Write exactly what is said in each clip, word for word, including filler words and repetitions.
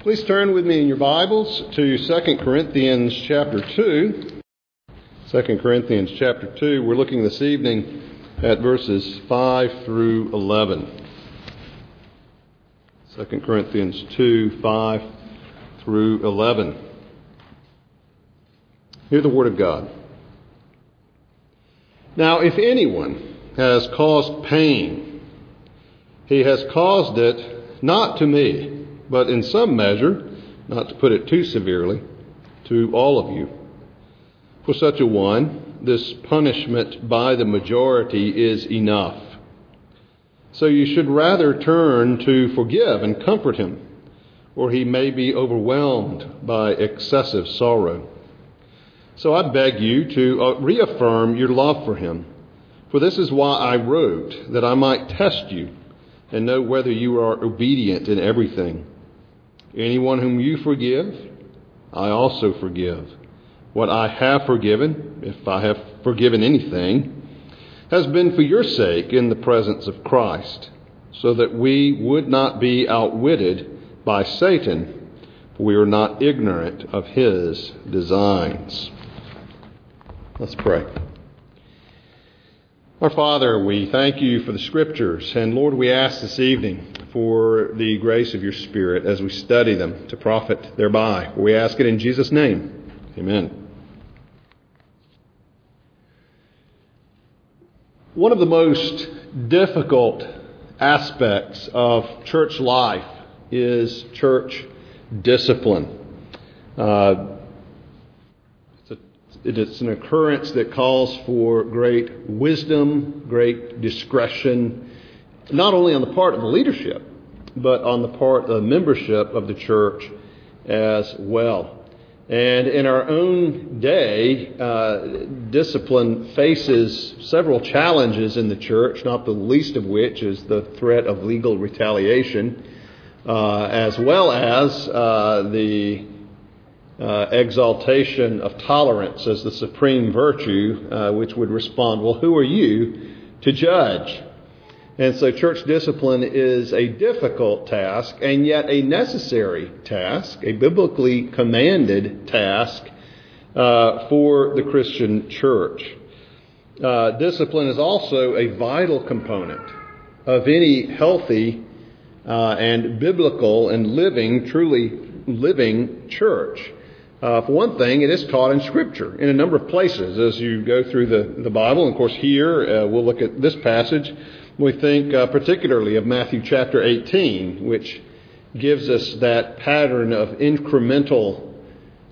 Please turn with me in your Bibles to Second Corinthians chapter two. Second Corinthians chapter two. We're looking this evening at verses five through eleven. Second Corinthians two, five through eleven. Hear the word of God. Now, if anyone has caused pain, he has caused it not to me, but in some measure, not to put it too severely, to all of you. For such a one, this punishment by the majority is enough. So you should rather turn to forgive and comfort him, or he may be overwhelmed by excessive sorrow. So I beg you to reaffirm your love for him, for this is why I wrote, that I might test you and know whether you are obedient in everything. Anyone whom you forgive, I also forgive. What I have forgiven, if I have forgiven anything, has been for your sake in the presence of Christ, so that we would not be outwitted by Satan, for we are not ignorant of his designs. Let's pray. Our Father, we thank you for the Scriptures, and Lord, we ask this evening for the grace of your Spirit as we study them to profit thereby. We ask it in Jesus' name. Amen. One of the most difficult aspects of church life is church discipline. Uh, It's an occurrence that calls for great wisdom, great discretion, not only on the part of the leadership, but on the part of the membership of the church as well. And in our own day, uh, discipline faces several challenges in the church, not the least of which is the threat of legal retaliation, uh, as well as uh, the Uh, exaltation of tolerance as the supreme virtue, uh, which would respond, well, who are you to judge? And so church discipline is a difficult task and yet a necessary task, a biblically commanded task uh, for the Christian church. Uh, discipline is also a vital component of any healthy uh, and biblical and living, truly living church. Uh, for one thing, it is taught in Scripture in a number of places as you go through the, the Bible. And of course, here uh, we'll look at this passage. We think uh, particularly of Matthew chapter eighteen, which gives us that pattern of incremental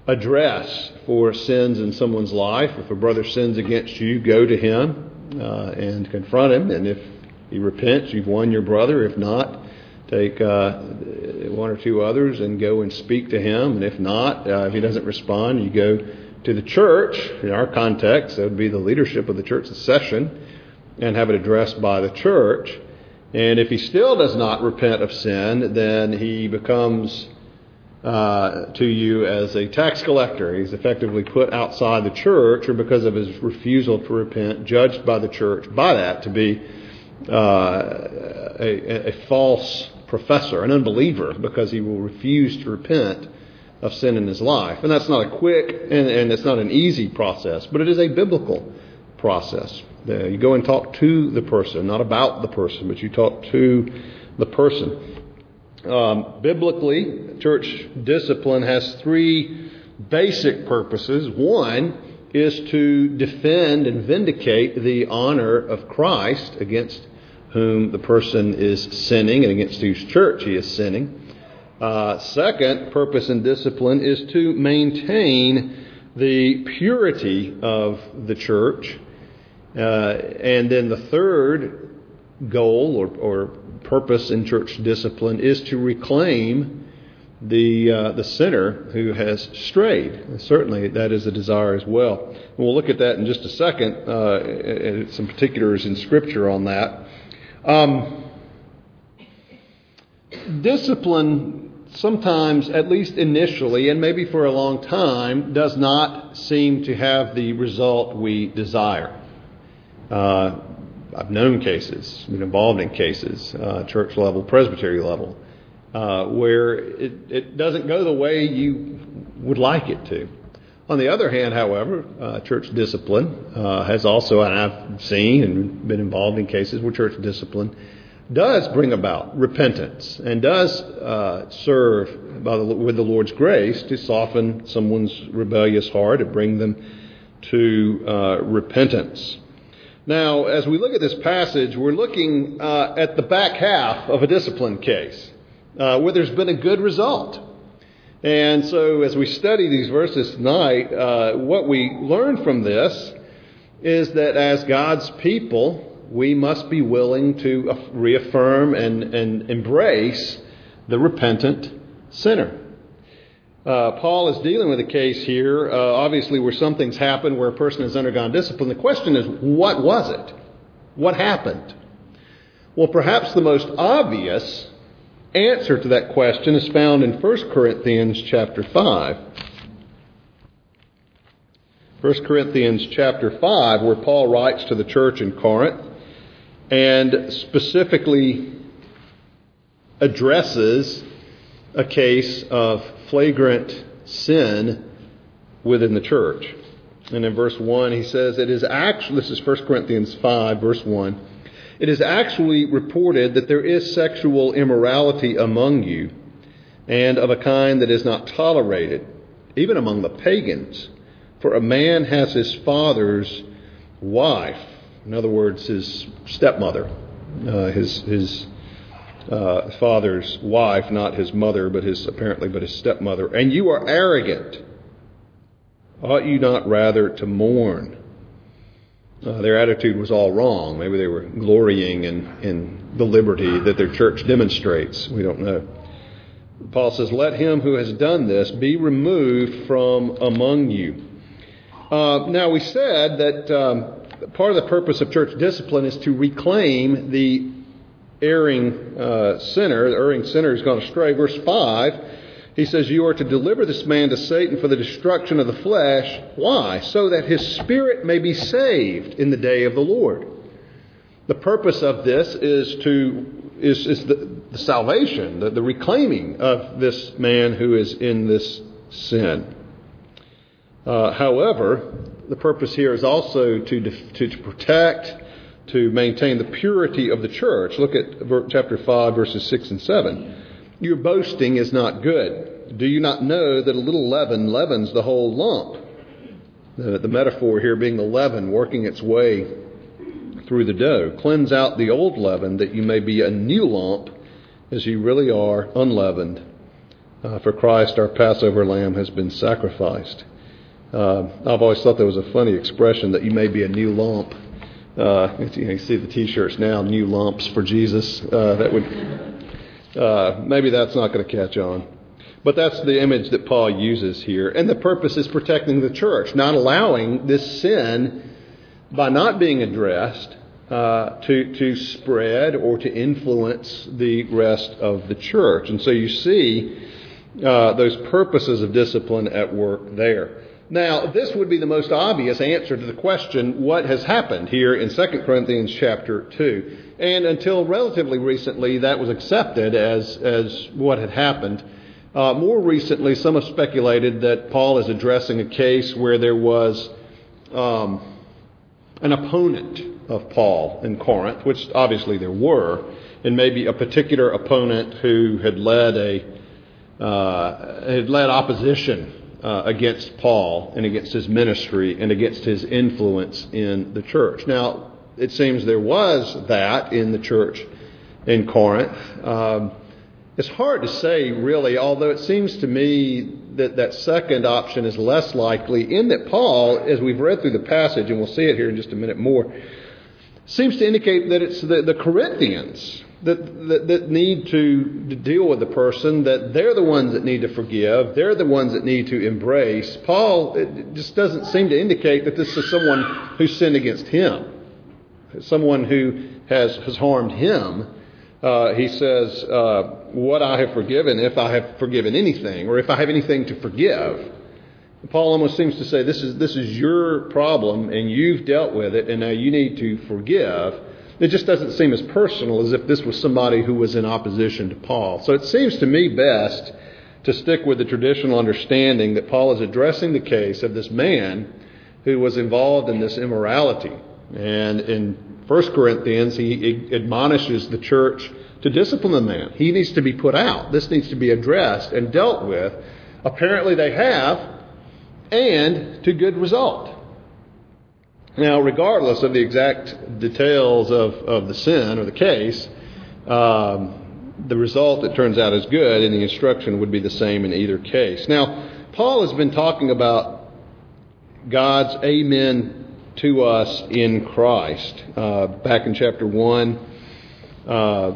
address for sins in someone's life. If a brother sins against you, go to him uh, and confront him. And if he repents, you've won your brother. If not, take uh, one or two others and go and speak to him. And if not, uh, if he doesn't respond, you go to the church. In our context, that would be the leadership of the church, the session, and have it addressed by the church. And if he still does not repent of sin, then he becomes uh, to you as a tax collector. He's effectively put outside the church, or because of his refusal to repent, judged by the church by that to be uh, a, a false professor, an unbeliever, because he will refuse to repent of sin in his life. And that's not a quick and, and it's not an easy process, but it is a biblical process. Uh, you go and talk to the person, not about the person, but you talk to the person. Um, biblically, church discipline has three basic purposes. One is to defend and vindicate the honor of Christ against whom the person is sinning and against whose church he is sinning. Uh, second purpose in discipline is to maintain the purity of the church. Uh, and then the third goal or, or purpose in church discipline is to reclaim the uh, the sinner who has strayed. And certainly that is a desire as well. And we'll look at that in just a second, uh, at some particulars in Scripture on that. Um, discipline sometimes, at least initially, and maybe for a long time, does not seem to have the result we desire. Uh, I've known cases, been involved in cases, uh, church level, presbytery level, Uh, where it, it doesn't go the way you would like it to. On the other hand, however, uh, church discipline uh, has also, and I've seen and been involved in cases where church discipline does bring about repentance and does uh, serve by the, with the Lord's grace to soften someone's rebellious heart and bring them to uh, repentance. Now, as we look at this passage, we're looking uh, at the back half of a discipline case. Uh, where there's been a good result. And so as we study these verses tonight, uh, what we learn from this is that as God's people, we must be willing to reaffirm and, and embrace the repentant sinner. Uh, Paul is dealing with a case here, uh, obviously, where something's happened, where a person has undergone discipline. The question is, what was it? What happened? Well, perhaps the most obvious answer to that question is found in First Corinthians chapter five. First Corinthians chapter five, where Paul writes to the church in Corinth and specifically addresses a case of flagrant sin within the church. And in verse one, he says, it is actually, this is First Corinthians five, verse one. It is actually reported that there is sexual immorality among you, and of a kind that is not tolerated, even among the pagans. For a man has his father's wife, in other words, his stepmother, uh, his his uh, father's wife, not his mother, but his apparently, but his stepmother. And you are arrogant. Ought you not rather to mourn? Uh, their attitude was all wrong. Maybe they were glorying in, in the liberty that their church demonstrates. We don't know. Paul says, let him who has done this be removed from among you. Uh, now, we said that um, part of the purpose of church discipline is to reclaim the erring uh, sinner. The erring sinner has gone astray. Verse five, he says, you are to deliver this man to Satan for the destruction of the flesh. Why? So that his spirit may be saved in the day of the Lord. The purpose of this is to is, is the, the salvation, the, the reclaiming of this man who is in this sin. Uh, however, the purpose here is also to, to, to protect, to maintain the purity of the church. Look at chapter five, verses six and seven. Your boasting is not good. Do you not know that a little leaven leavens the whole lump? The, the metaphor here being the leaven working its way through the dough. Cleanse out the old leaven that you may be a new lump as you really are unleavened. Uh, for Christ our Passover lamb has been sacrificed. Uh, I've always thought that was a funny expression, that you may be a new lump. Uh, you can see the t-shirts now, new lumps for Jesus. Uh, that would... Uh, maybe that's not going to catch on. But that's the image that Paul uses here. And the purpose is protecting the church, not allowing this sin, by not being addressed, uh, to, to spread or to influence the rest of the church. And so you see uh, those purposes of discipline at work there. Now, this would be the most obvious answer to the question, what has happened here in Second Corinthians chapter two? And until relatively recently, that was accepted as, as what had happened. Uh, more recently, some have speculated that Paul is addressing a case where there was um, an opponent of Paul in Corinth, which obviously there were, and maybe a particular opponent who had led a uh, had led opposition Uh, against Paul and against his ministry and against his influence in the church. Now, it seems there was that in the church in Corinth. Um, it's hard to say, really, although it seems to me that that second option is less likely, in that Paul, as we've read through the passage, and we'll see it here in just a minute more, seems to indicate that it's the, the Corinthians that, that, that need to, to deal with the person, that they're the ones that need to forgive, they're the ones that need to embrace. Paul, it just doesn't seem to indicate that this is someone who sinned against him, someone who has, has harmed him. Uh, he says, uh, what I have forgiven, if I have forgiven anything, or if I have anything to forgive. Paul almost seems to say, this is this is your problem, and you've dealt with it, and now you need to forgive. It just doesn't seem as personal as if this was somebody who was in opposition to Paul. So it seems to me best to stick with the traditional understanding that Paul is addressing the case of this man who was involved in this immorality. And in First Corinthians, he admonishes the church to discipline the man. He needs to be put out. This needs to be addressed and dealt with. Apparently they have, and to good result. Now, regardless of the exact details of, of the sin or the case, um, the result, it turns out, is good, and the instruction would be the same in either case. Now, Paul has been talking about God's amen to us in Christ. Uh, back in chapter one, uh,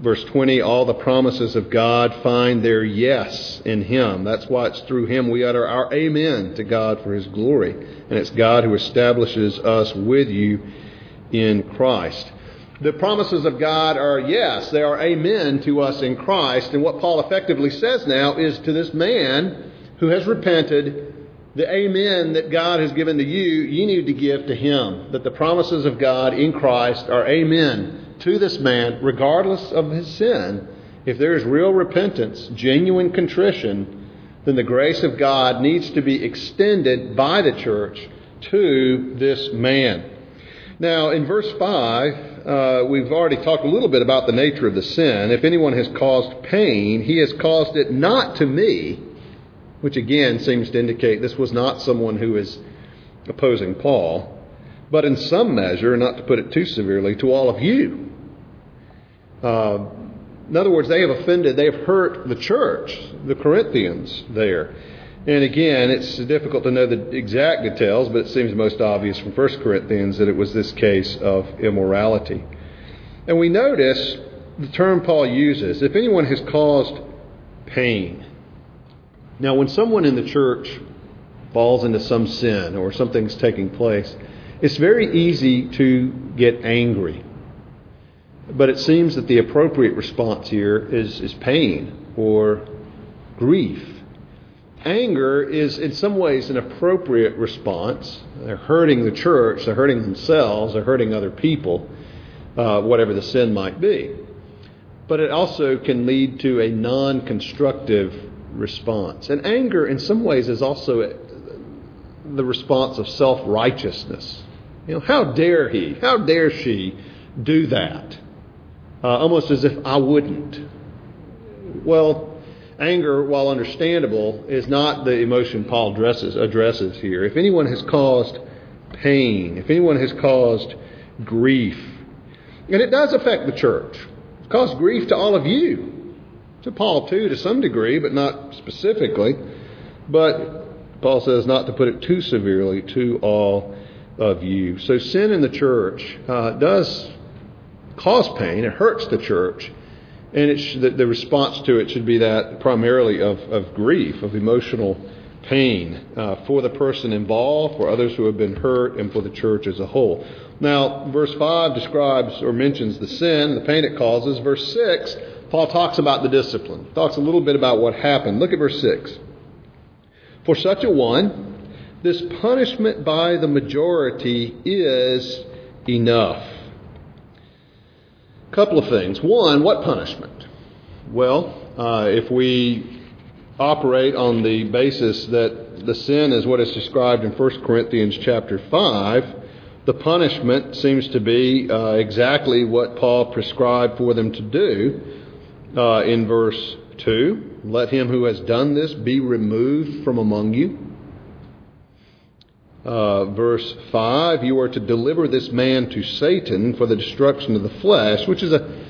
verse twenty, all the promises of God find their yes in Him. That's why it's through Him we utter our amen to God for His glory. And it's God who establishes us with you in Christ. The promises of God are yes, they are amen to us in Christ. And what Paul effectively says now is to this man who has repented, the amen that God has given to you, you need to give to Him. That the promises of God in Christ are amen to this man, regardless of his sin. If there is real repentance, genuine contrition, then the grace of God needs to be extended by the church to this man. Now, in verse five, uh, we've already talked a little bit about the nature of the sin. If anyone has caused pain, he has caused it not to me, which again seems to indicate this was not someone who is opposing Paul, but in some measure, not to put it too severely, to all of you. Uh, in other words, they have offended, they have hurt the church, the Corinthians there. And again, it's difficult to know the exact details, but it seems most obvious from First Corinthians that it was this case of immorality. And we notice the term Paul uses, if anyone has caused pain. Now, when someone in the church falls into some sin or something's taking place, it's very easy to get angry. But it seems that the appropriate response here is, is pain or grief. Anger is in some ways an appropriate response. They're hurting the church, they're hurting themselves, they're hurting other people, uh, whatever the sin might be. But it also can lead to a non-constructive response. And anger in some ways is also the response of self-righteousness. You know, how dare he, how dare she do that? Uh, almost as if I wouldn't. Well, anger, while understandable, is not the emotion Paul addresses, addresses here. If anyone has caused pain, if anyone has caused grief, and it does affect the church. It's caused grief to all of you. To Paul, too, to some degree, but not specifically. But Paul says not to put it too severely, to all of you. So sin in the church uh, does cause pain. It hurts the church, and it sh- the, the response to it should be that primarily of, of grief, of emotional pain uh, for the person involved, for others who have been hurt, and for the church as a whole. Now, verse five describes or mentions the sin, the pain it causes. Verse six, Paul talks about the discipline, talks a little bit about what happened. Look at verse six. For such a one, this punishment by the majority is enough. Couple of things. One, what punishment? Well, uh, if we operate on the basis that the sin is what is described in First Corinthians chapter five, the punishment seems to be uh, exactly what Paul prescribed for them to do uh, in verse two. Let him who has done this be removed from among you. Uh, verse five, you are to deliver this man to Satan for the destruction of the flesh, which is a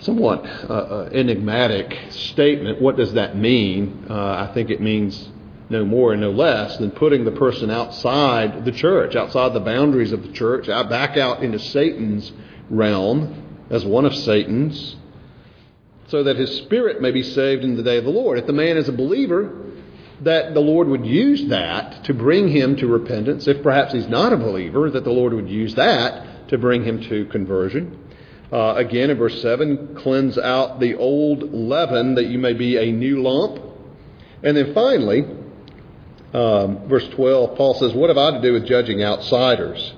somewhat uh, enigmatic statement. What does that mean? Uh, I think it means no more and no less than putting the person outside the church, outside the boundaries of the church, out, back out into Satan's realm as one of Satan's, so that his spirit may be saved in the day of the Lord. If the man is a believer, that the Lord would use that to bring him to repentance. If perhaps he's not a believer, that the Lord would use that to bring him to conversion. Uh, again, in verse seven, cleanse out the old leaven that you may be a new lump. And then finally, um, verse twelve, Paul says, what have I to do with judging outsiders?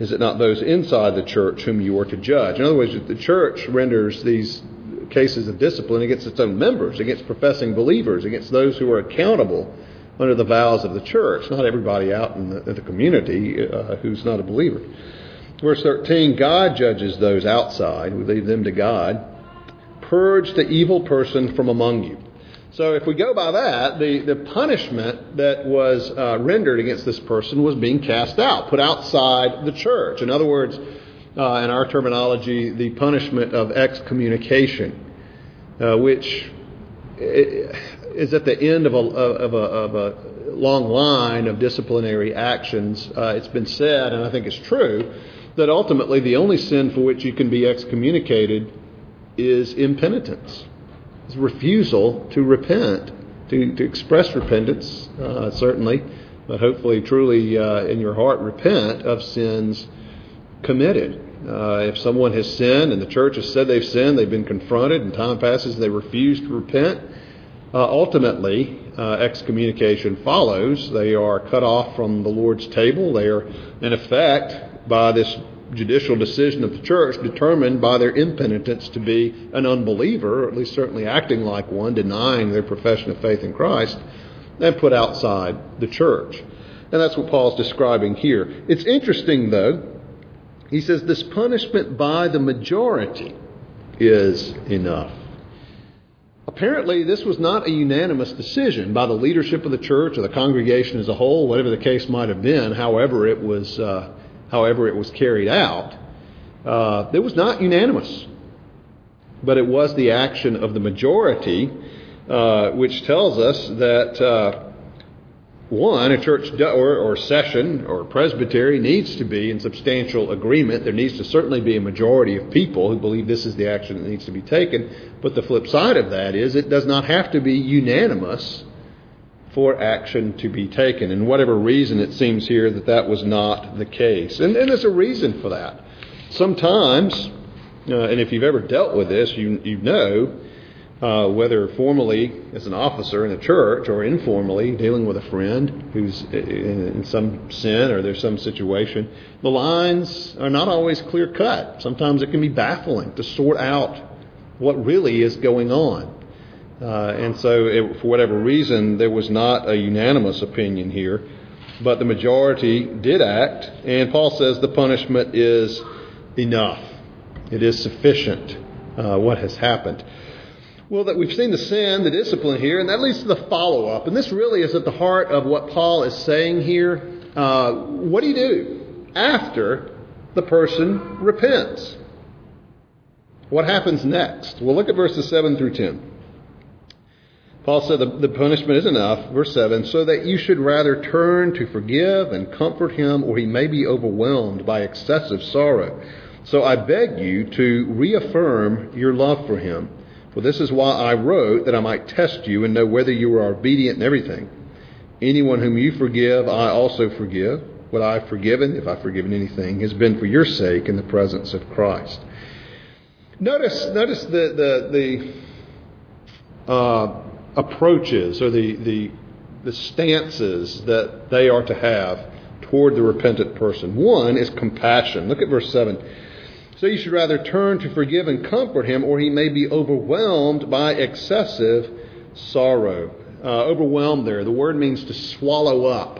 Is it not those inside the church whom you are to judge? In other words, if the church renders these cases of discipline against its own members, against professing believers, against those who are accountable under the vows of the church, not everybody out in the, in the community uh, who's not a believer. Verse thirteen, God judges those outside. We leave them to God. Purge the evil person from among you. So if we go by that, the, the punishment that was uh, rendered against this person was being cast out, put outside the church. In other words, Uh, in our terminology, the punishment of excommunication, uh, which is at the end of a, of a, of a long line of disciplinary actions. Uh, it's been said, and I think it's true, that ultimately the only sin for which you can be excommunicated is impenitence. It's refusal to repent, to, to express repentance, uh, certainly, but hopefully truly uh, in your heart repent of sins committed. Uh, if someone has sinned and the church has said they've sinned, they've been confronted, and time passes and they refuse to repent, uh, ultimately uh, excommunication follows. They are cut off from the Lord's table. They are, in effect, by this judicial decision of the church, determined by their impenitence to be an unbeliever, or at least certainly acting like one, denying their profession of faith in Christ, and put outside the church. And that's what Paul's describing here. It's interesting, though. He says this punishment by the majority is enough. Apparently, this was not a unanimous decision by the leadership of the church or the congregation as a whole, whatever the case might have been, however it was, uh, however it was carried out. Uh, it was not unanimous, but it was the action of the majority, uh, which tells us that uh, one, a church or, or session or presbytery needs to be in substantial agreement. There needs to certainly be a majority of people who believe this is the action that needs to be taken. But the flip side of that is it does not have to be unanimous for action to be taken. And whatever reason, it seems here that that was not the case. And, and there's a reason for that. Sometimes, uh, and if you've ever dealt with this, you you know, Uh, whether formally as an officer in a church or informally dealing with a friend who's in some sin or there's some situation, the lines are not always clear cut. Sometimes it can be baffling to sort out what really is going on. Uh, and so it, for whatever reason, there was not a unanimous opinion here, but the majority did act. And Paul says the punishment is enough. It is sufficient, uh, what has happened. Well, that we've seen the sin, the discipline here, and that leads to the follow-up. And this really is at the heart of what Paul is saying here. Uh, what do you do after the person repents? What happens next? Well, look at verses seven through ten. Paul said the, the punishment is enough, verse seven, so that you should rather turn to forgive and comfort him, or he may be overwhelmed by excessive sorrow. So I beg you to reaffirm your love for him. For this is why I wrote, that I might test you and know whether you are obedient in everything. Anyone whom you forgive, I also forgive. What I have forgiven, if I have forgiven anything, has been for your sake in the presence of Christ. Notice, notice the the, the uh, approaches or the, the the stances that they are to have toward the repentant person. One is compassion. Look at verse seven. So you should rather turn to forgive and comfort him, or he may be overwhelmed by excessive sorrow. Uh, overwhelmed there. The word means to swallow up.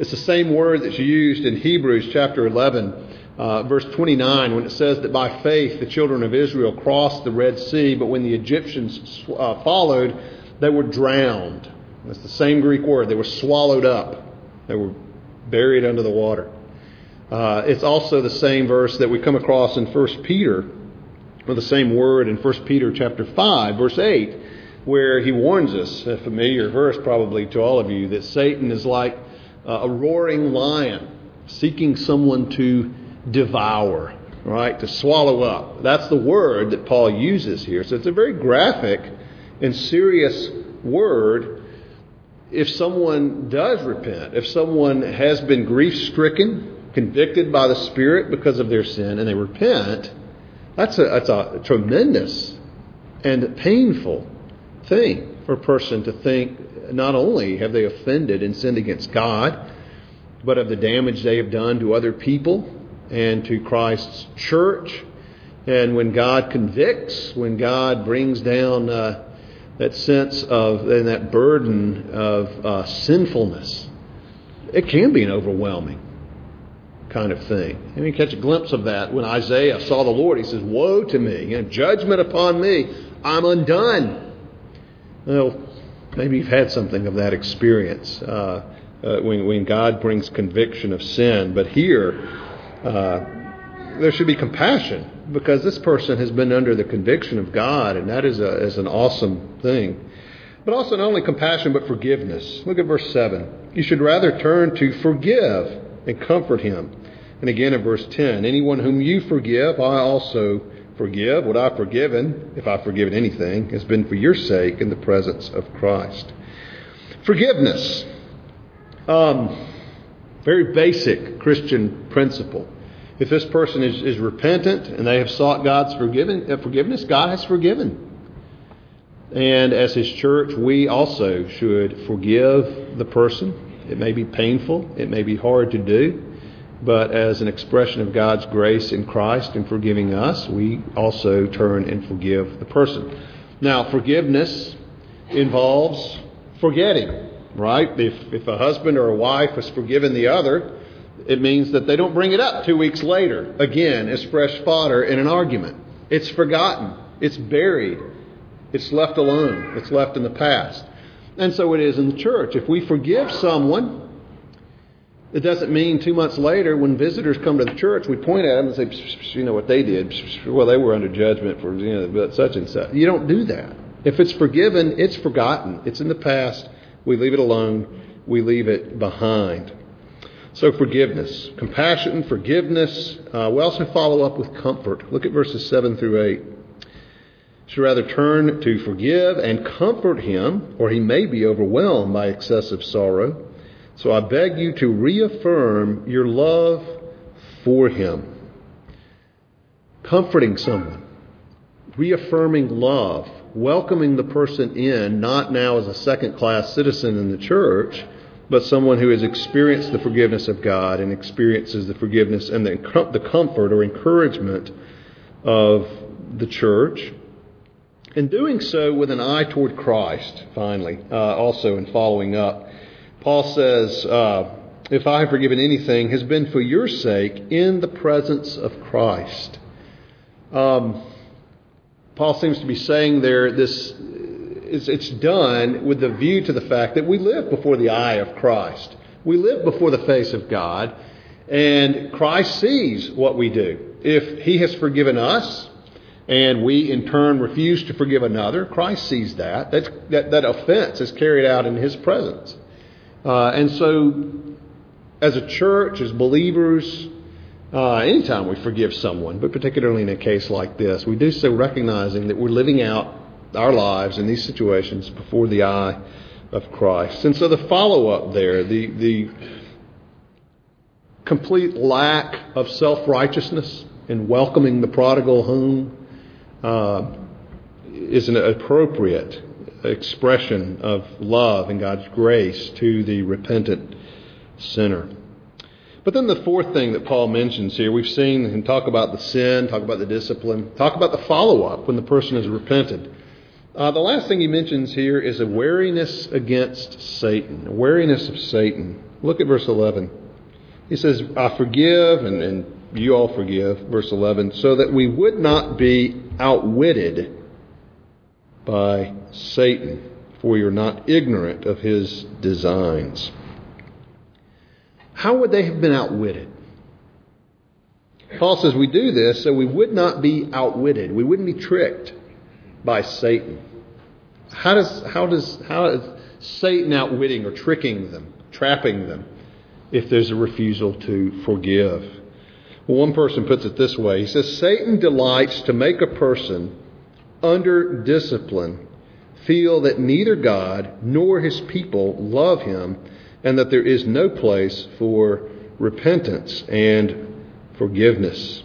It's the same word that's used in Hebrews chapter eleven, uh, verse twenty-nine, when it says that by faith the children of Israel crossed the Red Sea, but when the Egyptians uh, followed, they were drowned. That's the same Greek word. They were swallowed up. They were buried under the water. Uh, it's also the same verse that we come across in First Peter, or the same word in First Peter chapter five, verse eight, where he warns us, a familiar verse probably to all of you, that Satan is like uh, a roaring lion seeking someone to devour. right, to swallow up. That's the word that Paul uses here. So it's a very graphic and serious word if someone does repent, if someone has been grief-stricken, convicted by the Spirit because of their sin, and they repent, that's a, that's a tremendous and painful thing for a person to think not only have they offended and sinned against God, but of the damage they have done to other people and to Christ's church. And when God convicts, when God brings down uh, that sense of and that burden of uh, sinfulness, it can be an overwhelming kind of thing. I mean, catch a glimpse of that when Isaiah saw the Lord. He says, "Woe to me! You know, judgment upon me! I'm undone." Well, maybe you've had something of that experience uh, uh, when when God brings conviction of sin, but here. Uh, there should be compassion because this person has been under the conviction of God, and that is, a, is an awesome thing. But also not only compassion, but forgiveness. Look at verse seven. You should rather turn to forgive and comfort him. And again in verse ten, anyone whom you forgive, I also forgive. What I've forgiven, if I've forgiven anything, has been for your sake in the presence of Christ. Forgiveness. Um... Very basic Christian principle. If this person is, is repentant and they have sought God's forgiveness, God has forgiven. And as His church, we also should forgive the person. It may be painful. It may be hard to do. But as an expression of God's grace in Christ in forgiving us, we also turn and forgive the person. Now, forgiveness involves forgetting. Right? If if a husband or a wife has forgiven the other, it means that they don't bring it up two weeks later, again, as fresh fodder in an argument. It's forgotten. It's buried. It's left alone. It's left in the past. And so it is in the church. If we forgive someone, it doesn't mean two months later when visitors come to the church, we point at them and say, psh, psh, psh, you know what they did? Psh, psh, well, they were under judgment for you know, such and such. You don't do that. If it's forgiven, it's forgotten. It's in the past. We leave it alone. We leave it behind. So forgiveness, compassion, forgiveness. Uh, we also follow up with comfort. Look at verses seven through eight. Should rather turn to forgive and comfort him, or he may be overwhelmed by excessive sorrow. So I beg you to reaffirm your love for him. Comforting someone, reaffirming love. Welcoming the person in, not now as a second-class citizen in the church, but someone who has experienced the forgiveness of God and experiences the forgiveness and the, the comfort or encouragement of the church. And doing so with an eye toward Christ, finally, uh, also in following up. Paul says, uh, if I have forgiven anything, has been for your sake in the presence of Christ. Um Paul seems to be saying there, this is it's done with the view to the fact that we live before the eye of Christ. We live before the face of God, and Christ sees what we do. If He has forgiven us, and we in turn refuse to forgive another, Christ sees that. That's, that, that offense is carried out in His presence. Uh, and so, as a church, as believers, Uh, anytime we forgive someone, but particularly in a case like this, we do so recognizing that we're living out our lives in these situations before the eye of Christ. And so the follow-up there, the the complete lack of self-righteousness in welcoming the prodigal home uh, is an appropriate expression of love and God's grace to the repentant sinner. But then the fourth thing that Paul mentions here, we've seen him talk about the sin, talk about the discipline, talk about the follow-up when the person has repented. Uh, the last thing he mentions here is a wariness against Satan, a wariness of Satan. Look at verse eleven. He says, I forgive, and, and you all forgive, verse eleven, so that we would not be outwitted by Satan, for you're not ignorant of his designs. How would they have been outwitted? Paul says we do this so we would not be outwitted. We wouldn't be tricked by Satan. How does how does how is Satan outwitting or tricking them, trapping them, if there's a refusal to forgive? Well, one person puts it this way. He says, Satan delights to make a person under discipline feel that neither God nor his people love him and that there is no place for repentance and forgiveness.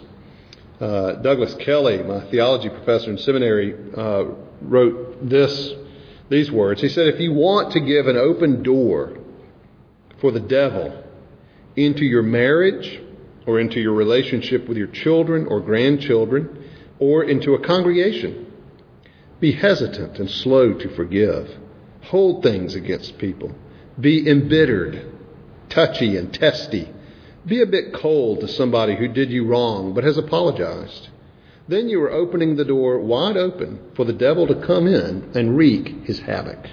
Uh, Douglas Kelly, my theology professor in seminary, uh, wrote this, these words. He said, if you want to give an open door for the devil into your marriage or into your relationship with your children or grandchildren or into a congregation, be hesitant and slow to forgive. Hold things against people. Be embittered, touchy and testy. Be a bit cold to somebody who did you wrong but has apologized. Then you are opening the door wide open for the devil to come in and wreak his havoc.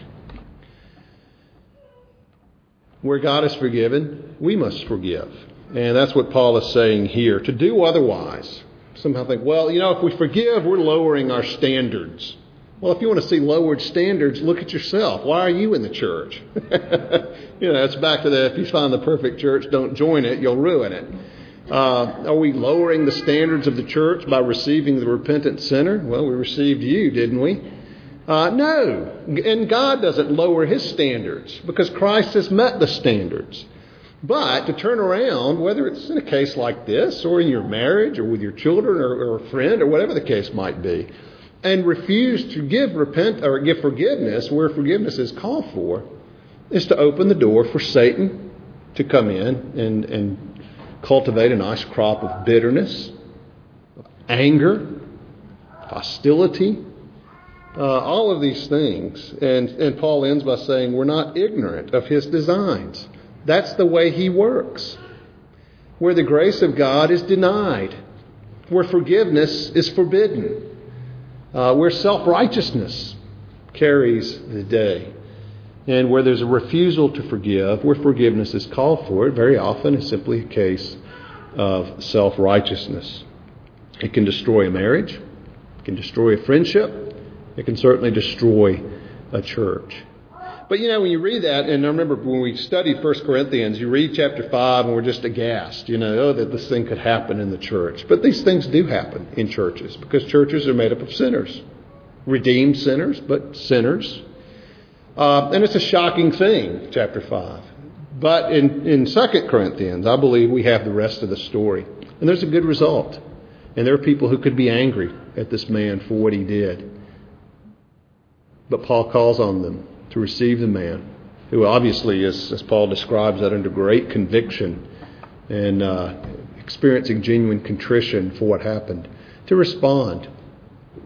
Where God is forgiven, we must forgive. And that's what Paul is saying here. To do otherwise, somehow think, well, you know, if we forgive, we're lowering our standards. Well, if you want to see lowered standards, look at yourself. Why are you in the church? You know, it's back to the, if you find the perfect church, don't join it, you'll ruin it. Uh, are we lowering the standards of the church by receiving the repentant sinner? Well, we received you, didn't we? Uh, no. And God doesn't lower his standards because Christ has met the standards. But to turn around, whether it's in a case like this or in your marriage or with your children or, or a friend or whatever the case might be, and refuse to give repent or give forgiveness where forgiveness is called for, is to open the door for Satan to come in and, and cultivate a nice crop of bitterness, of anger, hostility, uh, all of these things. And, and Paul ends by saying we're not ignorant of his designs. That's the way he works. Where the grace of God is denied, where forgiveness is forbidden, Uh, where self-righteousness carries the day, and where there's a refusal to forgive, where forgiveness is called for, it very often is simply a case of self-righteousness. It can destroy a marriage. It can destroy a friendship. It can certainly destroy a church. But, you know, when you read that, and I remember when we studied First Corinthians, you read chapter five and we're just aghast, you know, oh, that this thing could happen in the church. But these things do happen in churches because churches are made up of sinners. Redeemed sinners, but sinners. Uh, and it's a shocking thing, chapter five. But in, in Second Corinthians, I believe we have the rest of the story. And there's a good result. And there are people who could be angry at this man for what he did. But Paul calls on them to receive the man, who obviously is, as Paul describes that, under great conviction and uh, experiencing genuine contrition for what happened, to respond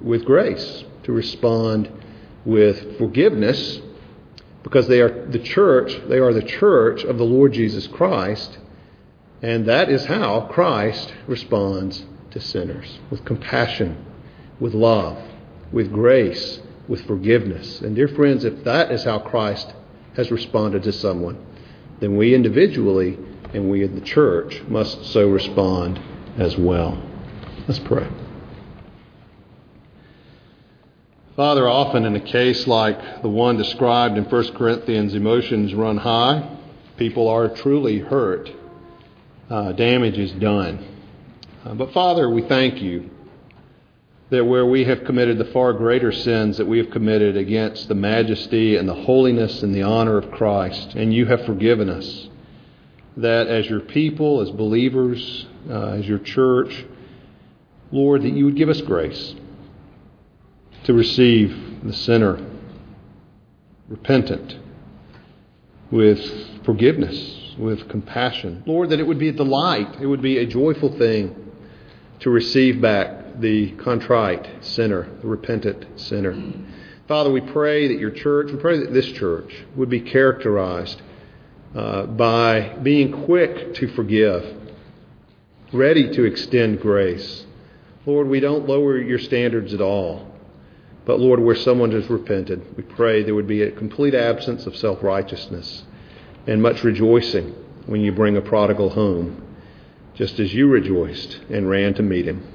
with grace, to respond with forgiveness, because they are the church, they are the church of the Lord Jesus Christ, and that is how Christ responds to sinners, with compassion, with love, with grace, with forgiveness. And dear friends, if that is how Christ has responded to someone, then we individually and we in the church must so respond as well. Let's pray. Father, often in a case like the one described in First Corinthians, emotions run high. People are truly hurt. Uh, damage is done. Uh, but Father, we thank you that where we have committed the far greater sins that we have committed against the majesty and the holiness and the honor of Christ, and you have forgiven us, that as your people, as believers, uh, as your church, Lord, that you would give us grace to receive the sinner repentant with forgiveness, with compassion. Lord, that it would be a delight, it would be a joyful thing to receive back the contrite sinner, the repentant sinner. Father, we pray that your church, we pray that this church would be characterized uh, by being quick to forgive, ready to extend grace. Lord, we don't lower your standards at all. But Lord, where someone has repented, we pray there would be a complete absence of self-righteousness and much rejoicing when you bring a prodigal home, just as you rejoiced and ran to meet him.